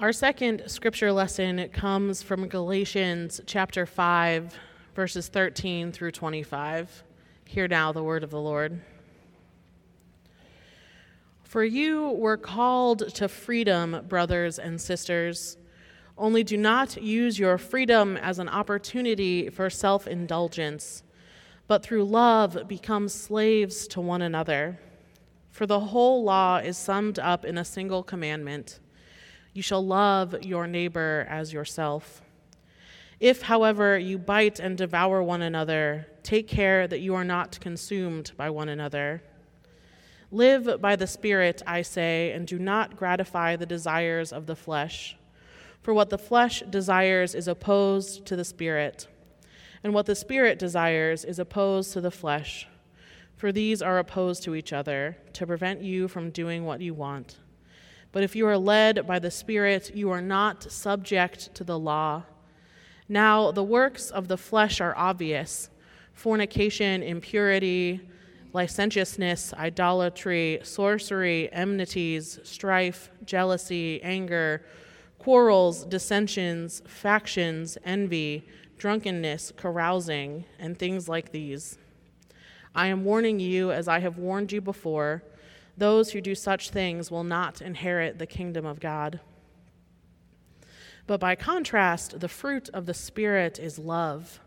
Our second scripture lesson, it comes from Galatians chapter 5, verses 13 through 25. Hear now the word of the Lord. For you were called to freedom, brothers and sisters. Only do not use your freedom as an opportunity for self-indulgence, but through love become slaves to one another. For the whole law is summed up in a single commandment. You shall love your neighbor as yourself. If, however, you bite and devour one another, take care that you are not consumed by one another. Live by the Spirit, I say, and do not gratify the desires of the flesh. For what the flesh desires is opposed to the Spirit, and what the Spirit desires is opposed to the flesh. For these are opposed to each other, to prevent you from doing what you want. But if you are led by the Spirit, you are not subject to the law. Now the works of the flesh are obvious: fornication, impurity, licentiousness, idolatry, sorcery, enmities, strife, jealousy, anger, quarrels, dissensions, factions, envy, drunkenness, carousing, and things like these. I am warning you, as I have warned you before, those who do such things will not inherit the kingdom of God. But by contrast, the fruit of the Spirit is love,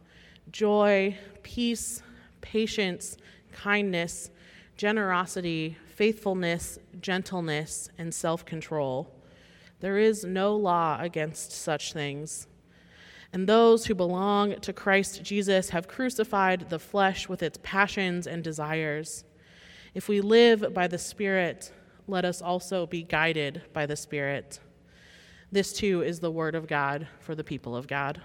joy, peace, patience, kindness, generosity, faithfulness, gentleness, and self-control. There is no law against such things. And those who belong to Christ Jesus have crucified the flesh with its passions and desires. If we live by the Spirit, let us also be guided by the Spirit. This too is the word of God for the people of God.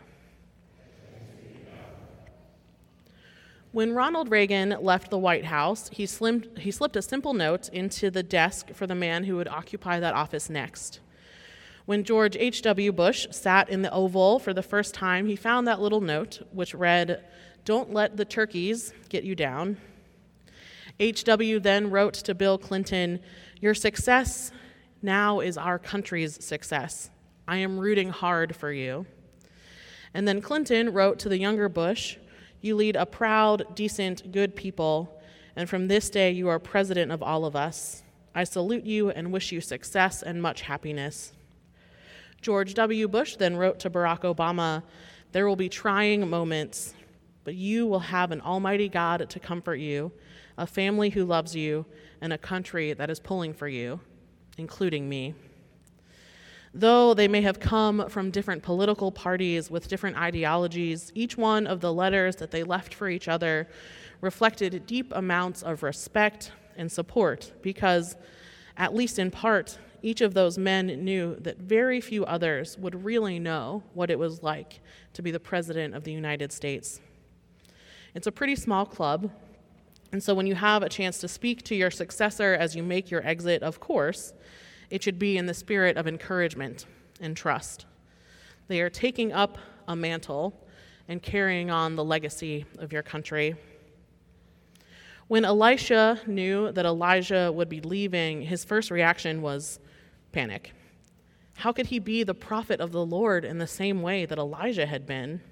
When Ronald Reagan left the White House, he slipped a simple note into the desk for the man who would occupy that office next. When George H.W. Bush sat in the Oval for the first time, he found that little note, which read, "Don't let the turkeys get you down." H.W. then wrote to Bill Clinton, "Your success now is our country's success. I am rooting hard for you." And then Clinton wrote to the younger Bush, "You lead a proud, decent, good people, and from this day you are president of all of us. I salute you and wish you success and much happiness." George W. Bush then wrote to Barack Obama, "There will be trying moments, but you will have an almighty God to comfort you, a family who loves you, and a country that is pulling for you, including me." Though they may have come from different political parties with different ideologies, each one of the letters that they left for each other reflected deep amounts of respect and support because, at least in part, each of those men knew that very few others would really know what it was like to be the President of the United States. It's a pretty small club, and so when you have a chance to speak to your successor as you make your exit, of course, it should be in the spirit of encouragement and trust. They are taking up a mantle and carrying on the legacy of your country. When Elisha knew that Elijah would be leaving, his first reaction was panic. How could he be the prophet of the Lord in the same way that Elijah had been?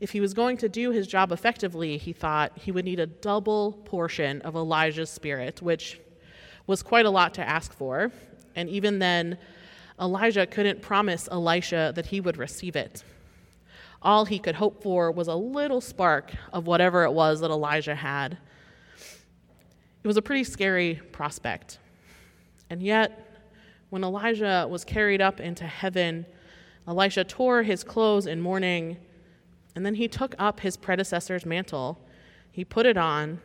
If he was going to do his job effectively, he thought, he would need a double portion of Elijah's spirit, which was quite a lot to ask for, and even then, Elijah couldn't promise Elisha that he would receive it. All he could hope for was a little spark of whatever it was that Elijah had. It was a pretty scary prospect. And yet, when Elijah was carried up into heaven, Elisha tore his clothes in mourning, and then he took up his predecessor's mantle. He put it on,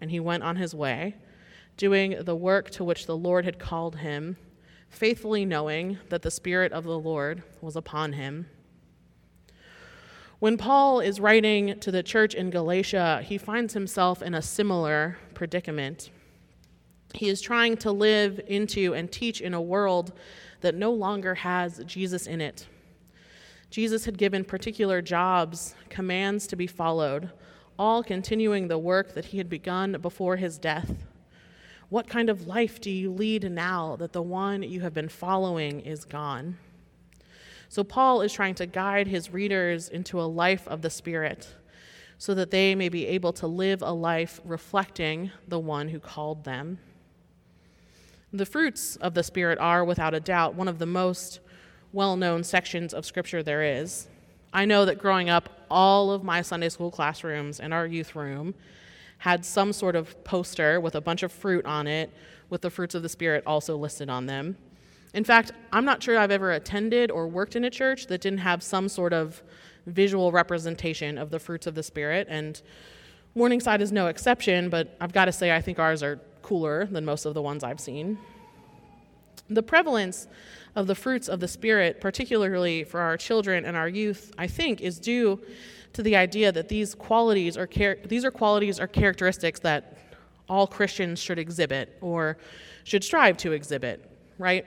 and he went on his way, doing the work to which the Lord had called him, faithfully knowing that the Spirit of the Lord was upon him. When Paul is writing to the church in Galatia, he finds himself in a similar predicament. He is trying to live into and teach in a world that no longer has Jesus in it. Jesus had given particular jobs, commands to be followed, all continuing the work that he had begun before his death. What kind of life do you lead now that the one you have been following is gone? So Paul is trying to guide his readers into a life of the Spirit so that they may be able to live a life reflecting the one who called them. The fruits of the Spirit are, without a doubt, one of the most well-known sections of Scripture there is. I know that growing up, all of my Sunday school classrooms and our youth room had some sort of poster with a bunch of fruit on it, with the fruits of the Spirit also listed on them. In fact, I'm not sure I've ever attended or worked in a church that didn't have some sort of visual representation of the fruits of the Spirit, and Morningside is no exception, but I've got to say I think ours are cooler than most of the ones I've seen. The prevalence of the fruits of the Spirit, particularly for our children and our youth, I think, is due to the idea that these qualities are characteristics that all Christians should exhibit or should strive to exhibit, right?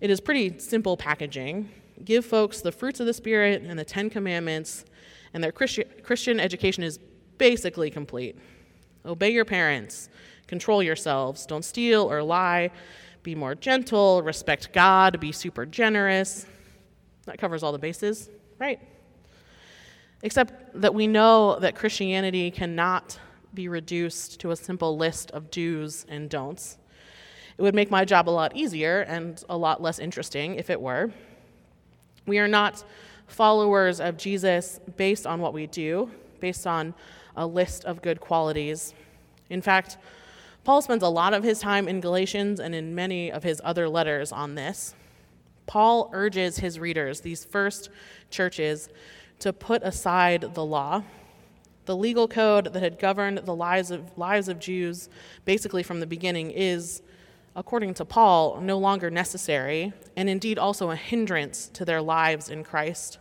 It is pretty simple packaging. Give folks the fruits of the Spirit and the Ten Commandments, and their Christian education is basically complete. Obey your parents. Control yourselves. Don't steal or lie. Be more gentle, respect God, be super generous. That covers all the bases, right? Except that we know that Christianity cannot be reduced to a simple list of do's and don'ts. It would make my job a lot easier and a lot less interesting if it were. We are not followers of Jesus based on what we do, based on a list of good qualities. In fact, Paul spends a lot of his time in Galatians and in many of his other letters on this. Paul urges his readers, these first churches, to put aside the law, the legal code that had governed the lives of Jews basically from the beginning is, according to Paul, no longer necessary and indeed also a hindrance to their lives in Christ.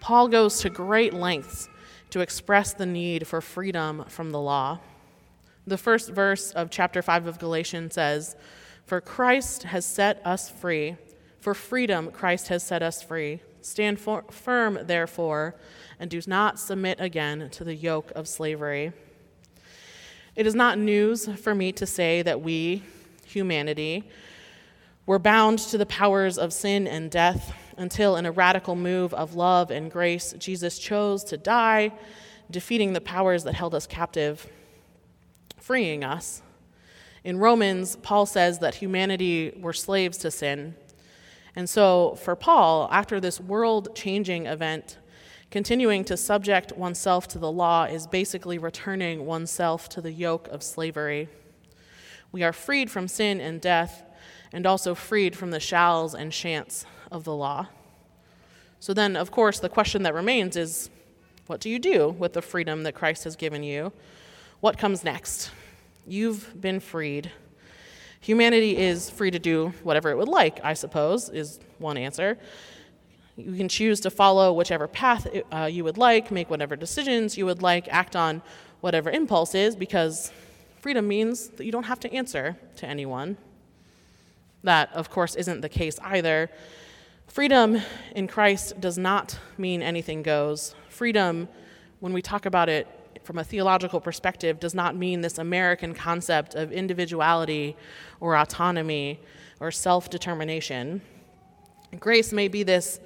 Paul goes to great lengths to express the need for freedom from the law. The first verse of chapter 5 of Galatians says, "For Christ has set us free. For freedom Christ has set us free. Stand firm, therefore, and do not submit again to the yoke of slavery." It is not news for me to say that we, humanity, were bound to the powers of sin and death until, in a radical move of love and grace, Jesus chose to die, defeating the powers that held us captive, freeing us. In Romans, Paul says that humanity were slaves to sin. And so for Paul, after this world-changing event, continuing to subject oneself to the law is basically returning oneself to the yoke of slavery. We are freed from sin and death, and also freed from the shalls and shants of the law. So then, of course, the question that remains is, what do you do with the freedom that Christ has given you? What comes next? You've been freed. Humanity is free to do whatever it would like, I suppose, is one answer. You can choose to follow whichever path you would like, make whatever decisions you would like, act on whatever impulse is, because freedom means that you don't have to answer to anyone. That, of course, isn't the case either. Freedom in Christ does not mean anything goes. Freedom, when we talk about it, from a theological perspective, does not mean this American concept of individuality or autonomy or self-determination. Grace may be this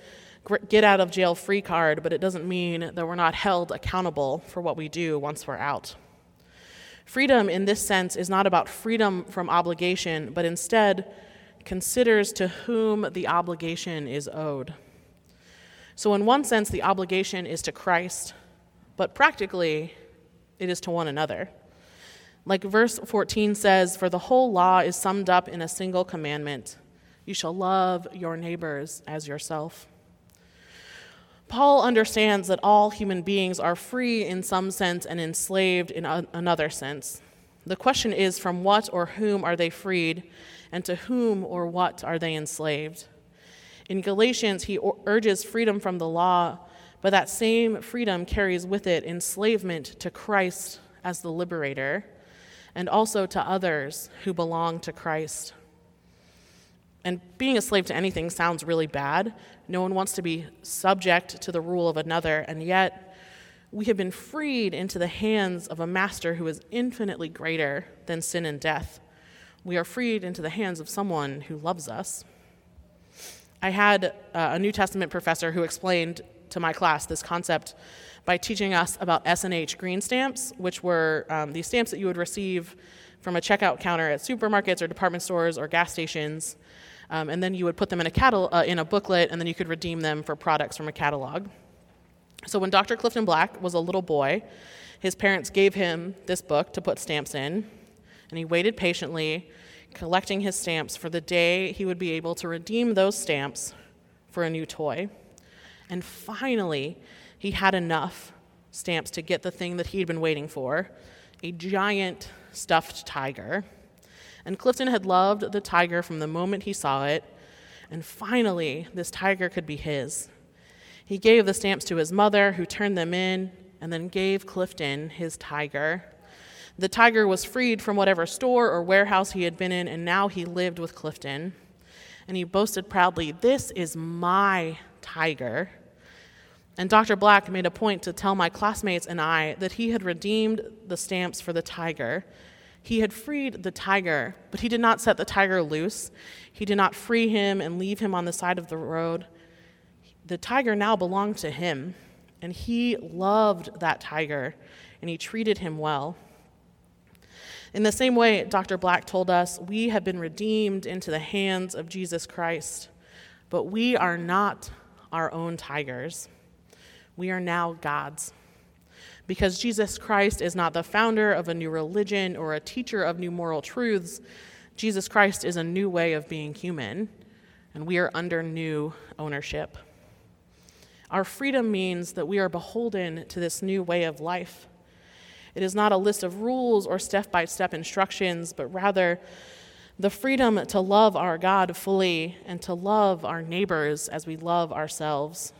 get-out-of-jail-free card, but it doesn't mean that we're not held accountable for what we do once we're out. Freedom in this sense is not about freedom from obligation, but instead considers to whom the obligation is owed. So in one sense, the obligation is to Christ, but practically, it is to one another. Like verse 14 says, "For the whole law is summed up in a single commandment. You shall love your neighbors as yourself." Paul understands that all human beings are free in some sense and enslaved in another sense. The question is, from what or whom are they freed, and to whom or what are they enslaved? In Galatians, he urges freedom from the law, but that same freedom carries with it enslavement to Christ as the liberator, and also to others who belong to Christ. And being a slave to anything sounds really bad. No one wants to be subject to the rule of another, and yet we have been freed into the hands of a master who is infinitely greater than sin and death. We are freed into the hands of someone who loves us. I had a New Testament professor who explained to my class this concept by teaching us about S&H green stamps, which were these stamps that you would receive from a checkout counter at supermarkets or department stores or gas stations, and then you would put them in a booklet, and then you could redeem them for products from a catalog. So when Dr. Clifton Black was a little boy, his parents gave him this book to put stamps in, and he waited patiently, collecting his stamps for the day he would be able to redeem those stamps for a new toy. And finally, he had enough stamps to get the thing that he'd been waiting for, a giant stuffed tiger. And Clifton had loved the tiger from the moment he saw it, and finally, this tiger could be his. He gave the stamps to his mother, who turned them in, and then gave Clifton his tiger. The tiger was freed from whatever store or warehouse he had been in, and now he lived with Clifton. And he boasted proudly, "This is my tiger." And Dr. Black made a point to tell my classmates and I that he had redeemed the stamps for the tiger. He had freed the tiger, but he did not set the tiger loose. He did not free him and leave him on the side of the road. The tiger now belonged to him, and he loved that tiger, and he treated him well. In the same way, Dr. Black told us, we have been redeemed into the hands of Jesus Christ, but we are not our own tigers. We are now God's. Because Jesus Christ is not the founder of a new religion or a teacher of new moral truths, Jesus Christ is a new way of being human, and we are under new ownership. Our freedom means that we are beholden to this new way of life. It is not a list of rules or step-by-step instructions, but rather the freedom to love our God fully and to love our neighbors as we love ourselves.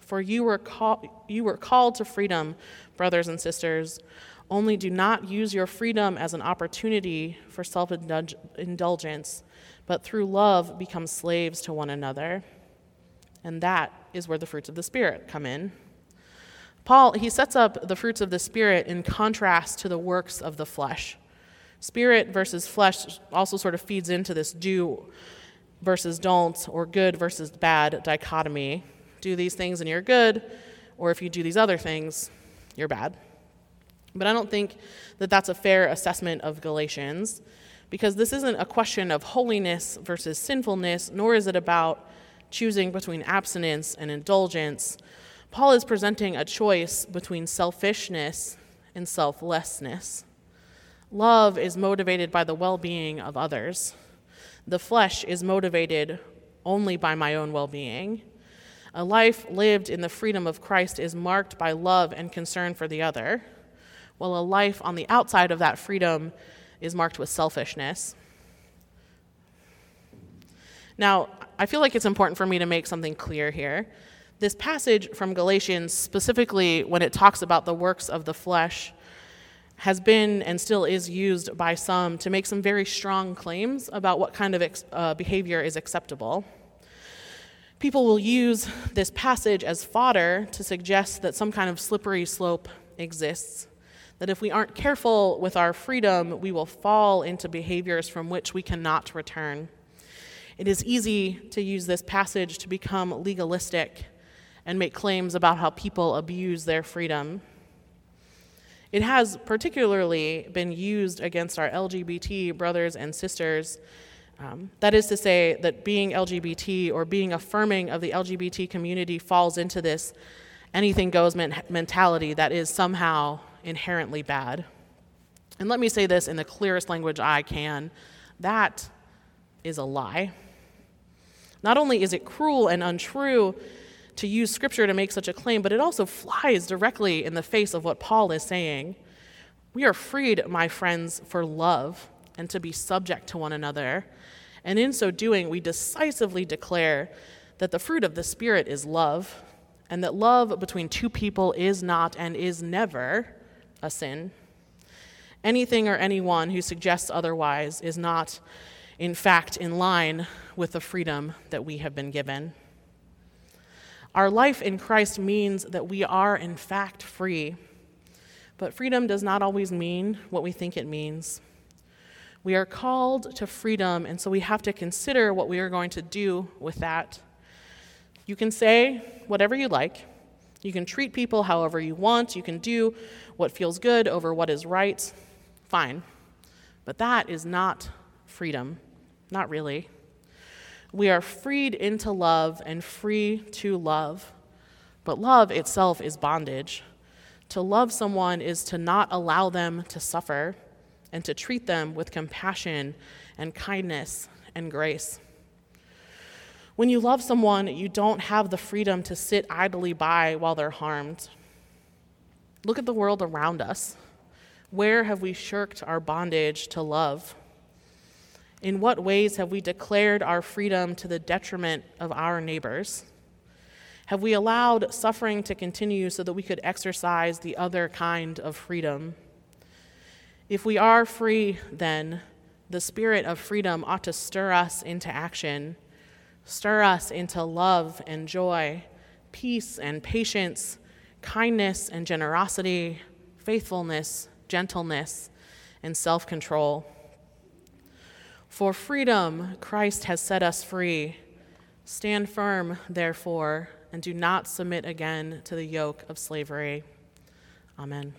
For you were called to freedom, brothers and sisters. Only do not use your freedom as an opportunity for self-indulgence, but through love become slaves to one another. And that is where the fruits of the Spirit come in. Paul, he sets up the fruits of the Spirit in contrast to the works of the flesh. Spirit versus flesh also sort of feeds into this do versus don't, or good versus bad dichotomy. Do these things and you're good, or if you do these other things, you're bad. But I don't think that that's a fair assessment of Galatians, because this isn't a question of holiness versus sinfulness, nor is it about choosing between abstinence and indulgence. Paul is presenting a choice between selfishness and selflessness. Love is motivated by the well-being of others. The flesh is motivated only by my own well-being. A life lived in the freedom of Christ is marked by love and concern for the other, while a life on the outside of that freedom is marked with selfishness. Now, I feel like it's important for me to make something clear here. This passage from Galatians, specifically when it talks about the works of the flesh, has been and still is used by some to make some very strong claims about what kind of behavior is acceptable. People will use this passage as fodder to suggest that some kind of slippery slope exists, that if we aren't careful with our freedom, we will fall into behaviors from which we cannot return. It is easy to use this passage to become legalistic and make claims about how people abuse their freedom. It has particularly been used against our LGBT brothers and sisters. That is to say that being LGBT or being affirming of the LGBT community falls into this anything goes mentality that is somehow inherently bad. And let me say this in the clearest language I can. That is a lie. Not only is it cruel and untrue to use scripture to make such a claim, but it also flies directly in the face of what Paul is saying. We are freed, my friends, for love and to be subject to one another. And in so doing, we decisively declare that the fruit of the Spirit is love, and that love between two people is not and is never a sin. Anything or anyone who suggests otherwise is not, in fact, in line with the freedom that we have been given. Our life in Christ means that we are, in fact, free. But freedom does not always mean what we think it means. We are called to freedom, and so we have to consider what we are going to do with that. You can say whatever you like. You can treat people however you want. You can do what feels good over what is right. Fine. But that is not freedom. Not really. We are freed into love and free to love. But love itself is bondage. To love someone is to not allow them to suffer and to treat them with compassion and kindness and grace. When you love someone, you don't have the freedom to sit idly by while they're harmed. Look at the world around us. Where have we shirked our bondage to love? In what ways have we declared our freedom to the detriment of our neighbors? Have we allowed suffering to continue so that we could exercise the other kind of freedom? If we are free, then the spirit of freedom ought to stir us into action, stir us into love and joy, peace and patience, kindness and generosity, faithfulness, gentleness, and self-control. For freedom, Christ has set us free. Stand firm, therefore, and do not submit again to the yoke of slavery. Amen.